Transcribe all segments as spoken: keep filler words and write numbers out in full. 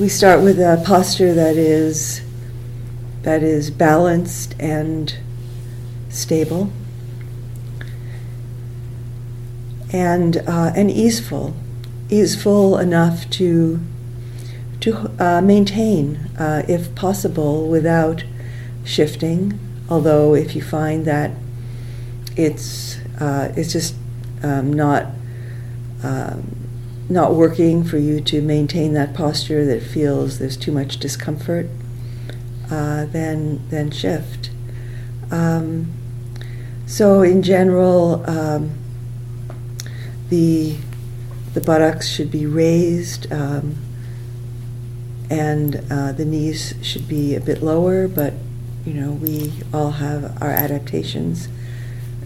We start with a posture that is that is balanced and stable, and uh, and easeful, easeful enough to to uh, maintain, uh, if possible, without shifting. Although, if you find that it's uh, it's just um, not um, not working for you to maintain that posture, that feels there's too much discomfort, uh, then then shift. Um, so, in general, um, the the buttocks should be raised, um, and uh, the knees should be a bit lower. But you know, we all have our adaptations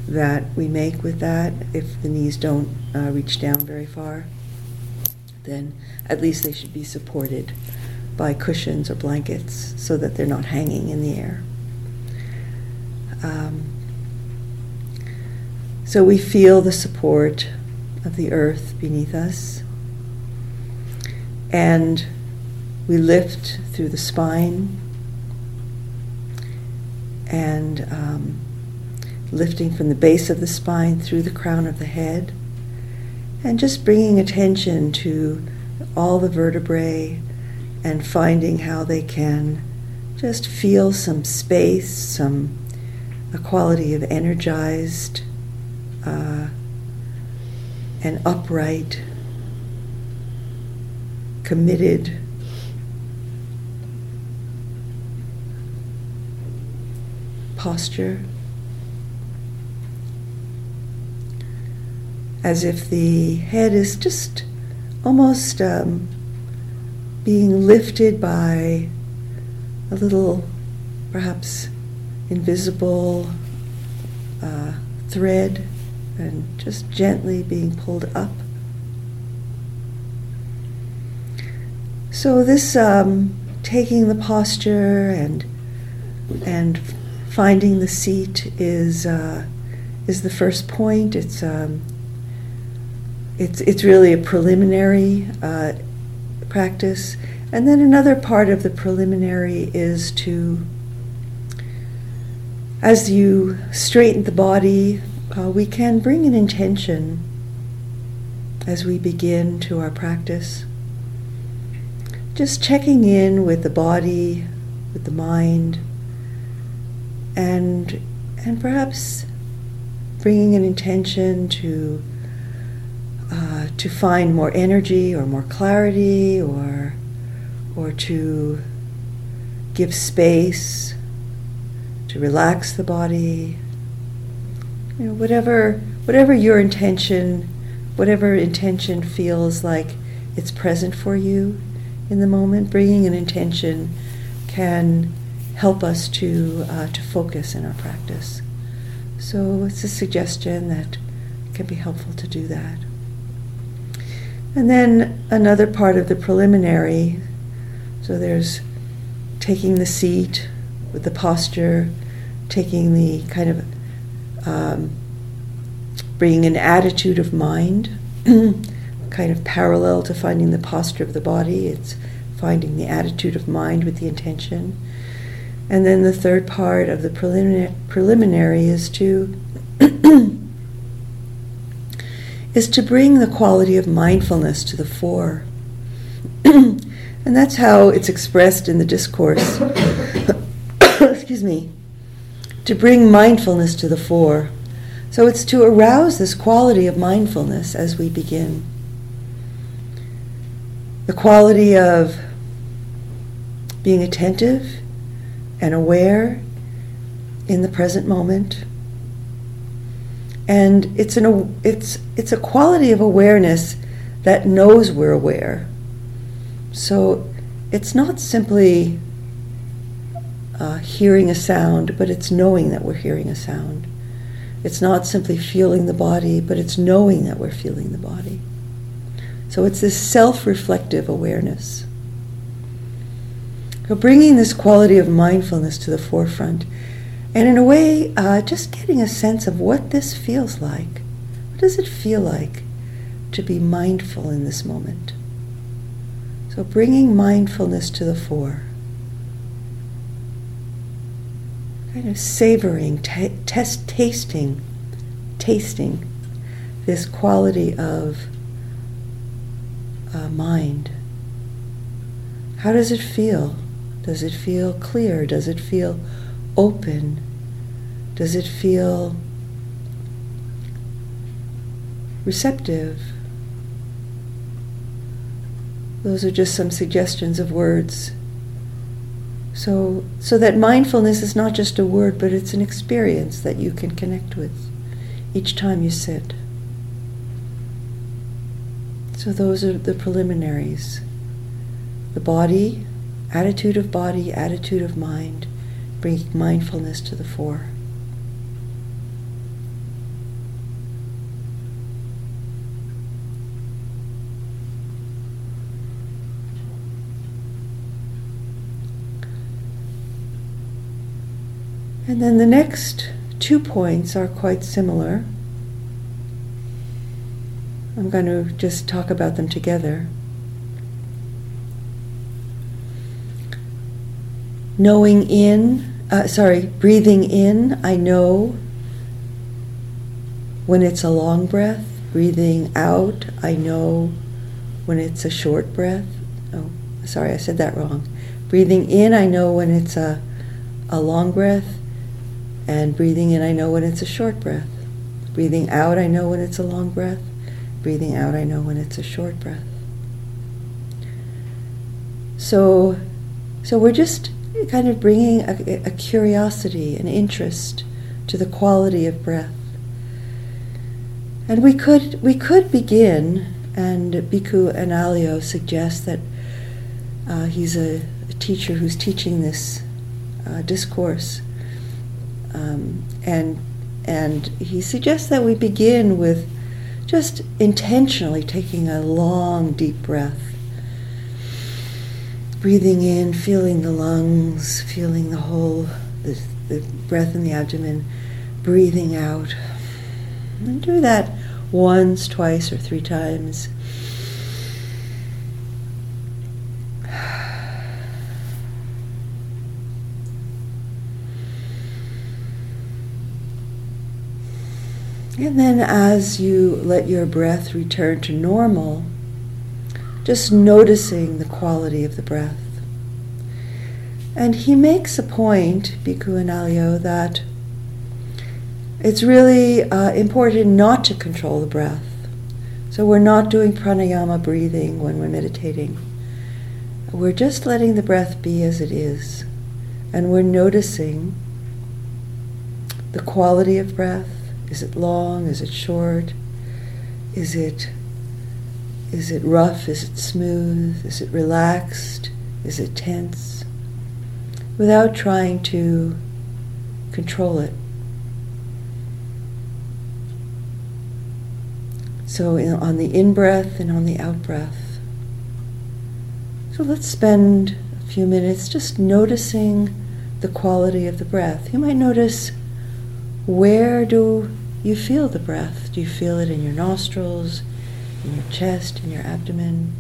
that we make with that. If the knees don't uh, reach down very far, then at least they should be supported by cushions or blankets so that they're not hanging in the air. Um, so we feel the support of the earth beneath us, and we lift through the spine, and um, lifting from the base of the spine through the crown of the head, and just bringing attention to all the vertebrae and finding how they can just feel some space, some a quality of energized uh, and upright, committed posture, as if the head is just almost um, being lifted by a little, perhaps, invisible uh, thread, and just gently being pulled up. So this um, taking the posture and and finding the seat is uh, is the first point. It's um, it's it's really a preliminary uh, practice, and then another part of the preliminary is to, as you straighten the body, uh, we can bring an intention as we begin to our practice. Just checking in with the body, with the mind, and and perhaps bringing an intention to uh, to find more energy or more clarity, or or to give space, to relax the body, you know, whatever whatever your intention, whatever intention feels like it's present for you in the moment. Bringing an intention can help us to uh, to focus in our practice. So it's a suggestion that can be helpful to do that. And then another part of the preliminary, so there's taking the seat with the posture, taking the kind of, um, bringing an attitude of mind, kind of parallel to finding the posture of the body. It's finding the attitude of mind with the intention. And then the third part of the preliminary, preliminary is to is to bring the quality of mindfulness to the fore. And that's how it's expressed in the discourse. Excuse me, to bring mindfulness to the fore. So it's to arouse this quality of mindfulness as we begin. The quality of being attentive and aware in the present moment. And it's an it's it's a quality of awareness that knows we're aware. So it's not simply Uh, hearing a sound, but it's knowing that we're hearing a sound. It's not simply feeling the body, but it's knowing that we're feeling the body. So it's this self-reflective awareness. So bringing this quality of mindfulness to the forefront, and in a way, uh, just getting a sense of what this feels like. What does it feel like to be mindful in this moment. So bringing mindfulness to the fore. Kind of savoring, t- test, tasting, tasting this quality of uh, mind. How does it feel? Does it feel clear? Does it feel open? Does it feel receptive? Those are just some suggestions of words. So, so that mindfulness is not just a word, but it's an experience that you can connect with each time you sit. So those are the preliminaries. The body, attitude of body, attitude of mind, bringing mindfulness to the fore. And then the next two points are quite similar. I'm going to just talk about them together. Knowing in, uh, sorry, breathing in, I know when it's a long breath. Breathing out, I know when it's a short breath. Oh, sorry, I said that wrong. Breathing in, I know when it's a, a long breath. And breathing in, I know when it's a short breath. Breathing out, I know when it's a long breath. Breathing out, I know when it's a short breath. So, so we're just kind of bringing a, a curiosity, an interest to the quality of breath. And we could we could begin, and Bhikkhu Analio suggests that uh, he's a, a teacher who's teaching this uh, discourse. Um, and and he suggests that we begin with just intentionally taking a long, deep breath. Breathing in, feeling the lungs, feeling the whole, the, the breath in the abdomen, breathing out. And do that once, twice, or three times. And then as you let your breath return to normal, just noticing the quality of the breath. And he makes a point, Bhikkhu Analio, that it's really uh, important not to control the breath. So we're not doing pranayama breathing when we're meditating. We're just letting the breath be as it is. And we're noticing the quality of breath. Is it long? Is it short? Is it is it rough? Is it smooth? Is it relaxed? Is it tense? Without trying to control it. So in, on the in-breath and on the out-breath. So let's spend a few minutes just noticing the quality of the breath. You might notice, where do you feel the breath? Do you feel it in your nostrils, in your chest, in your abdomen?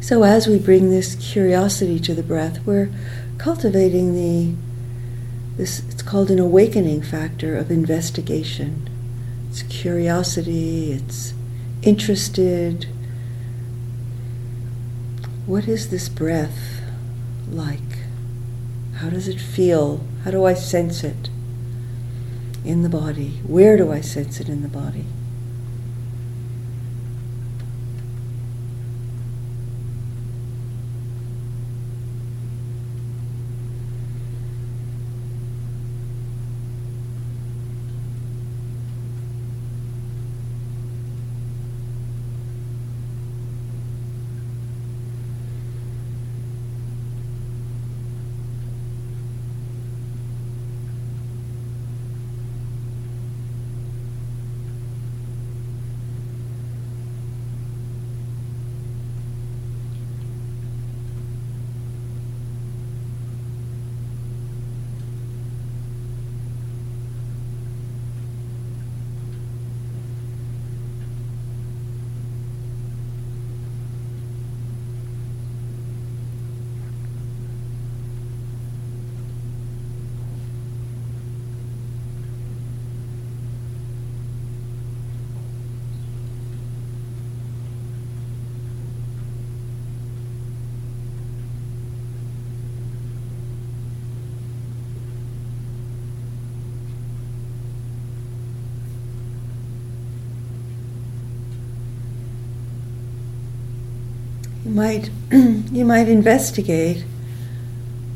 So as we bring this curiosity to the breath, we're cultivating the This, it's called an awakening factor of investigation. It's curiosity, it's interested. What is this breath like? How does it feel? How do I sense it in the body? Where do I sense it in the body? you might you might investigate,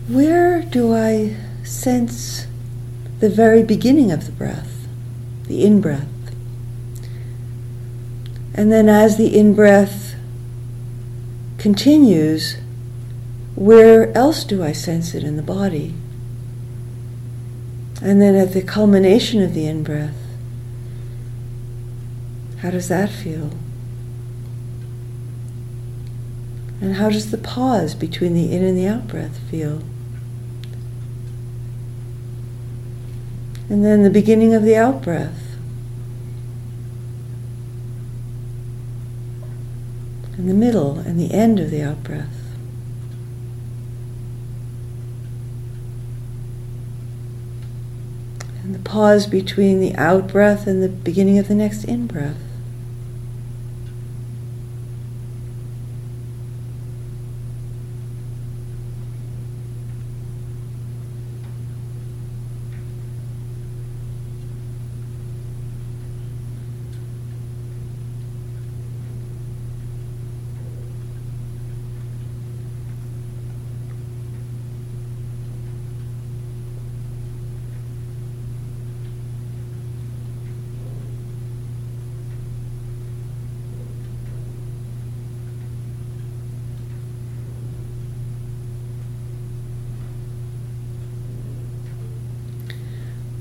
where do I sense the very beginning of the breath, the in-breath? And then as the in-breath continues, where else do I sense it in the body? And then at the culmination of the in-breath, how does that feel? And how does the pause between the in and the out-breath feel? And then the beginning of the out-breath. And the middle and the end of the out-breath. And the pause between the out-breath and the beginning of the next in-breath.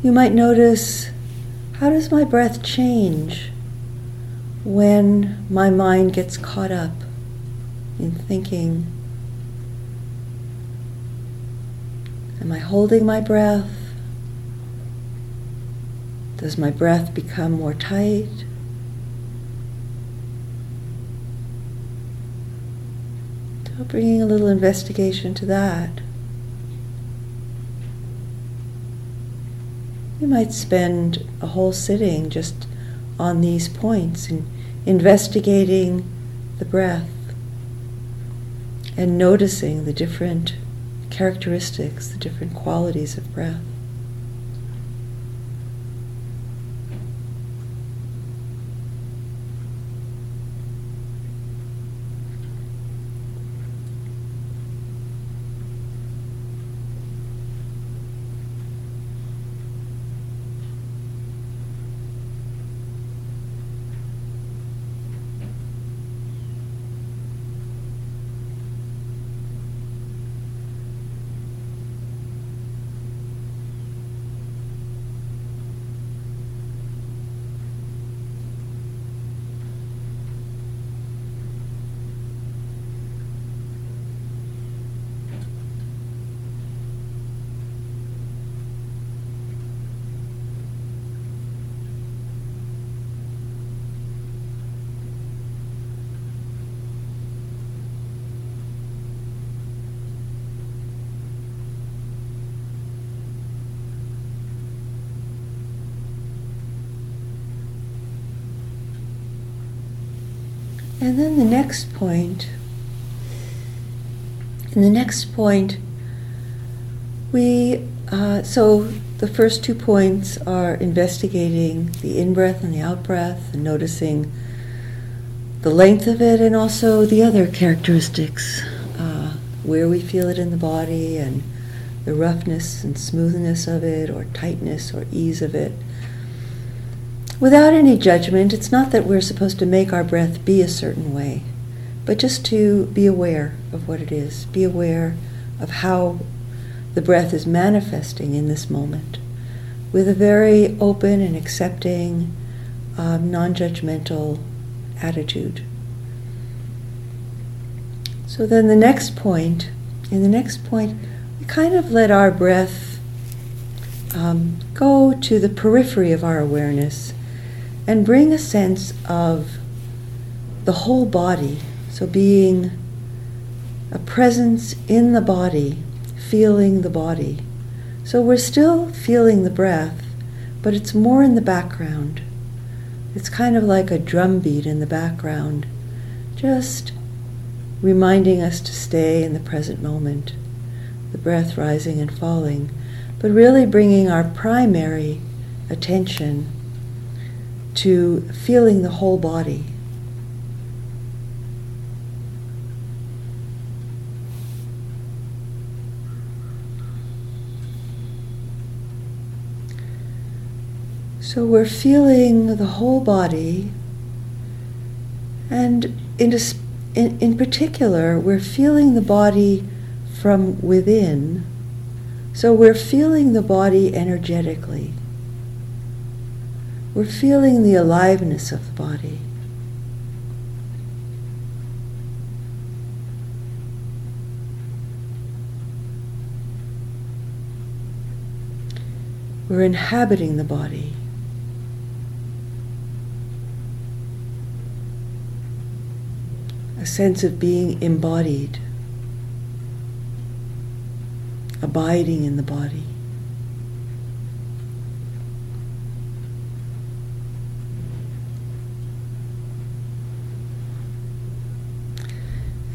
You might notice, how does my breath change when my mind gets caught up in thinking? Am I holding my breath? Does my breath become more tight? So bringing a little investigation to that. You might spend a whole sitting just on these points and investigating the breath and noticing the different characteristics, the different qualities of breath. And then the next point, in the next point, we, uh, so the first two points are investigating the in-breath and the out-breath and noticing the length of it and also the other characteristics, uh, where we feel it in the body and the roughness and smoothness of it or tightness or ease of it. Without any judgment, it's not that we're supposed to make our breath be a certain way, but just to be aware of what it is, be aware of how the breath is manifesting in this moment with a very open and accepting, um, non-judgmental attitude. So then the next point, in the next point, we kind of let our breath um, go to the periphery of our awareness and bring a sense of the whole body. So being a presence in the body, feeling the body. So we're still feeling the breath, but it's more in the background. It's kind of like a drum beat in the background, just reminding us to stay in the present moment, the breath rising and falling, but really bringing our primary attention to feeling the whole body. So we're feeling the whole body, and in, a, in, in particular, we're feeling the body from within. So we're feeling the body energetically. We're feeling the aliveness of the body. We're inhabiting the body. A sense of being embodied, abiding in the body.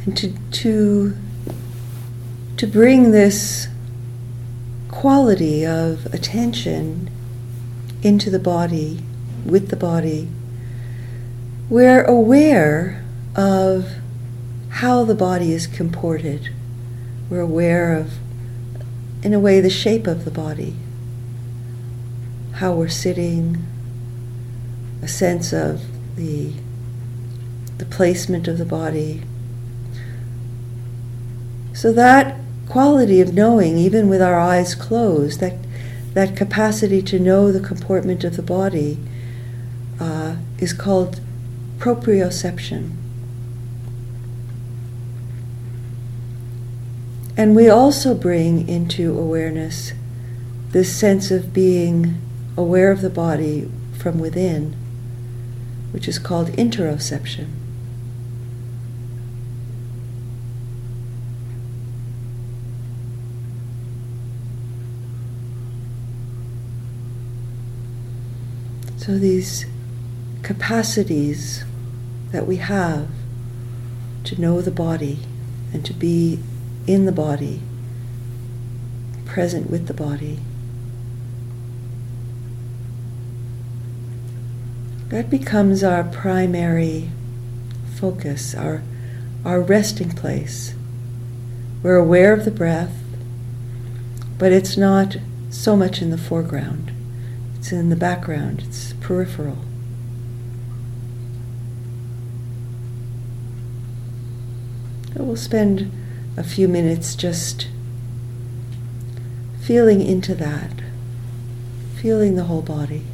And to to, to bring this quality of attention into the body, with the body, we're aware of how the body is comported. We're aware of, in a way, the shape of the body, how we're sitting, a sense of the, the placement of the body. So that quality of knowing, even with our eyes closed, that, that capacity to know the comportment of the body uh, is called proprioception. And we also bring into awareness this sense of being aware of the body from within, which is called interoception. So these capacities that we have to know the body and to be in the body, present with the body, that becomes our primary focus, our, our resting place. We're aware of the breath, but it's not so much in the foreground. It's in the background, it's peripheral. So we'll spend a few minutes just feeling into that, feeling the whole body.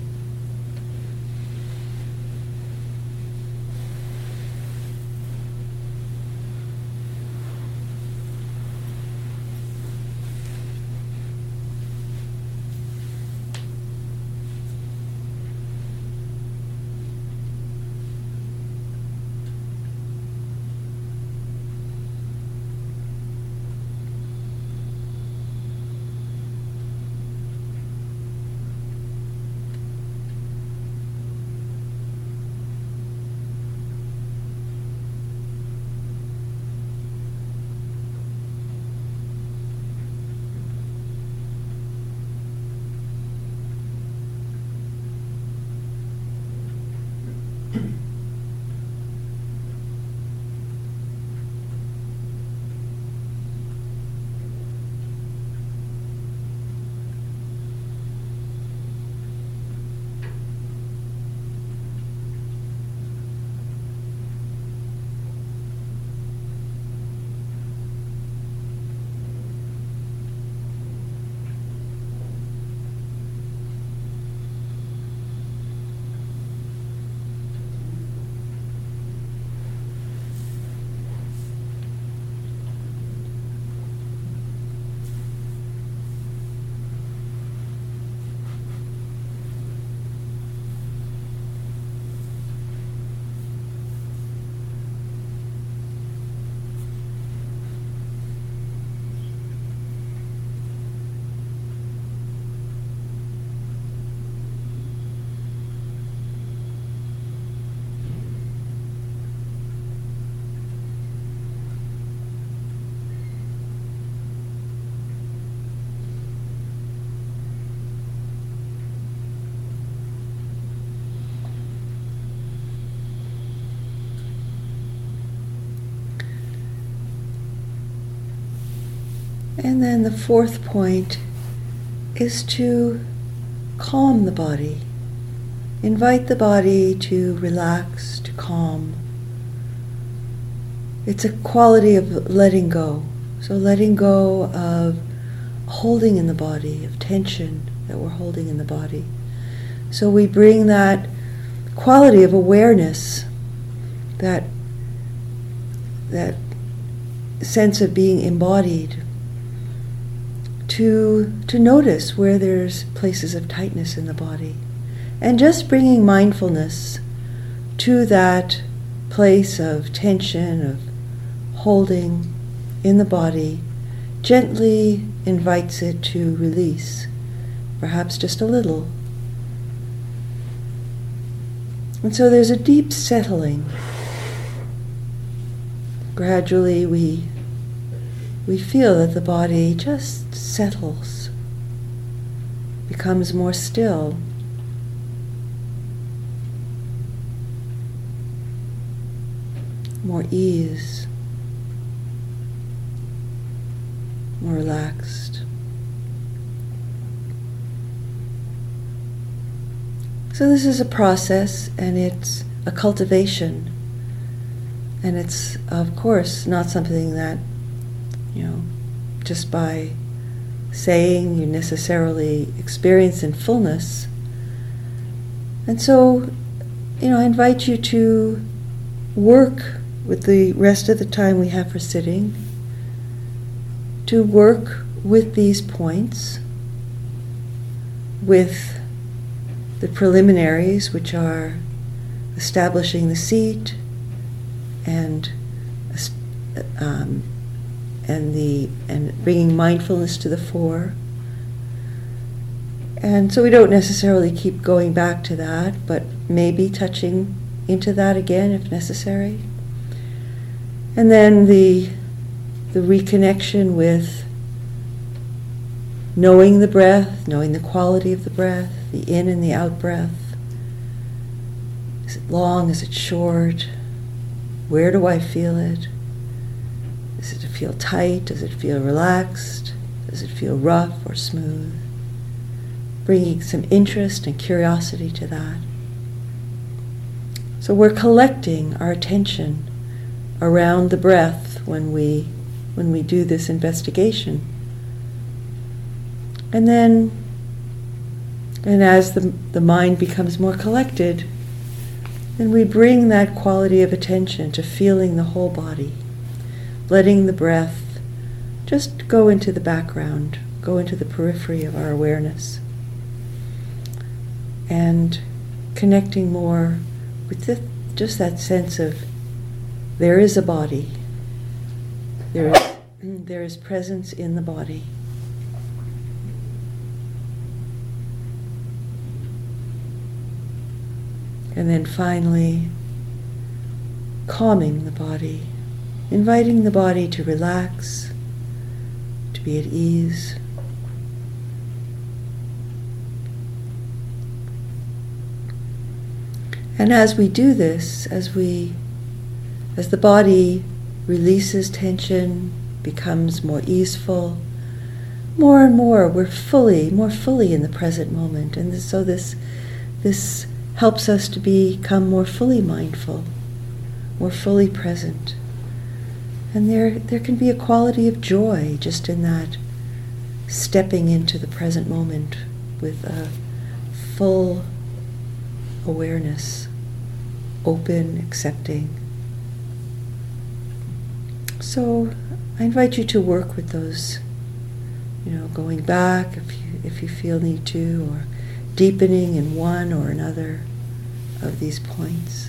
And then the fourth point is to calm the body, Invite the body to relax, to calm. It's a quality of letting go. So letting go of holding in the body, of tension that we're holding in the body. So we bring that quality of awareness, that that sense of being embodied, to to notice where there's places of tightness in the body. And just bringing mindfulness to that place of tension, of holding in the body, gently invites it to release, perhaps just a little. And so there's a deep settling. Gradually we we feel that the body just settles, becomes more still. More ease, more relaxed. So this is a process, and it's a cultivation, and it's, of course, not something that, you know, just by saying you necessarily experience in fullness. And so, you know, I invite you to work with the rest of the time we have for sitting, to work with these points, with the preliminaries, which are establishing the seat and um, and the and bringing mindfulness to the fore. And so we don't necessarily keep going back to that, but maybe touching into that again if necessary. And then the the reconnection with knowing the breath, knowing the quality of the breath, the in and the out breath. Is it long? Is it short? Where do I feel it? Does it feel tight? Does it feel relaxed? Does it feel rough or smooth? Bringing some interest and curiosity to that. So we're collecting our attention around the breath when we when we do this investigation. And then, and as the the mind becomes more collected, then we bring that quality of attention to feeling the whole body, letting the breath just go into the background, go into the periphery of our awareness, and connecting more with the, just that sense of there is a body. There is, there is presence in the body. And then finally, calming the body, inviting the body to relax, to be at ease. And as we do this, as we As the body releases tension, becomes more easeful, more and more we're fully, more fully in the present moment. And so this, this helps us to become more fully mindful, more fully present. And there, there can be a quality of joy just in that stepping into the present moment with a full awareness, open, accepting. So I invite you to work with those, you know, going back if you if you feel need to, or deepening in one or another of these points.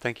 Thank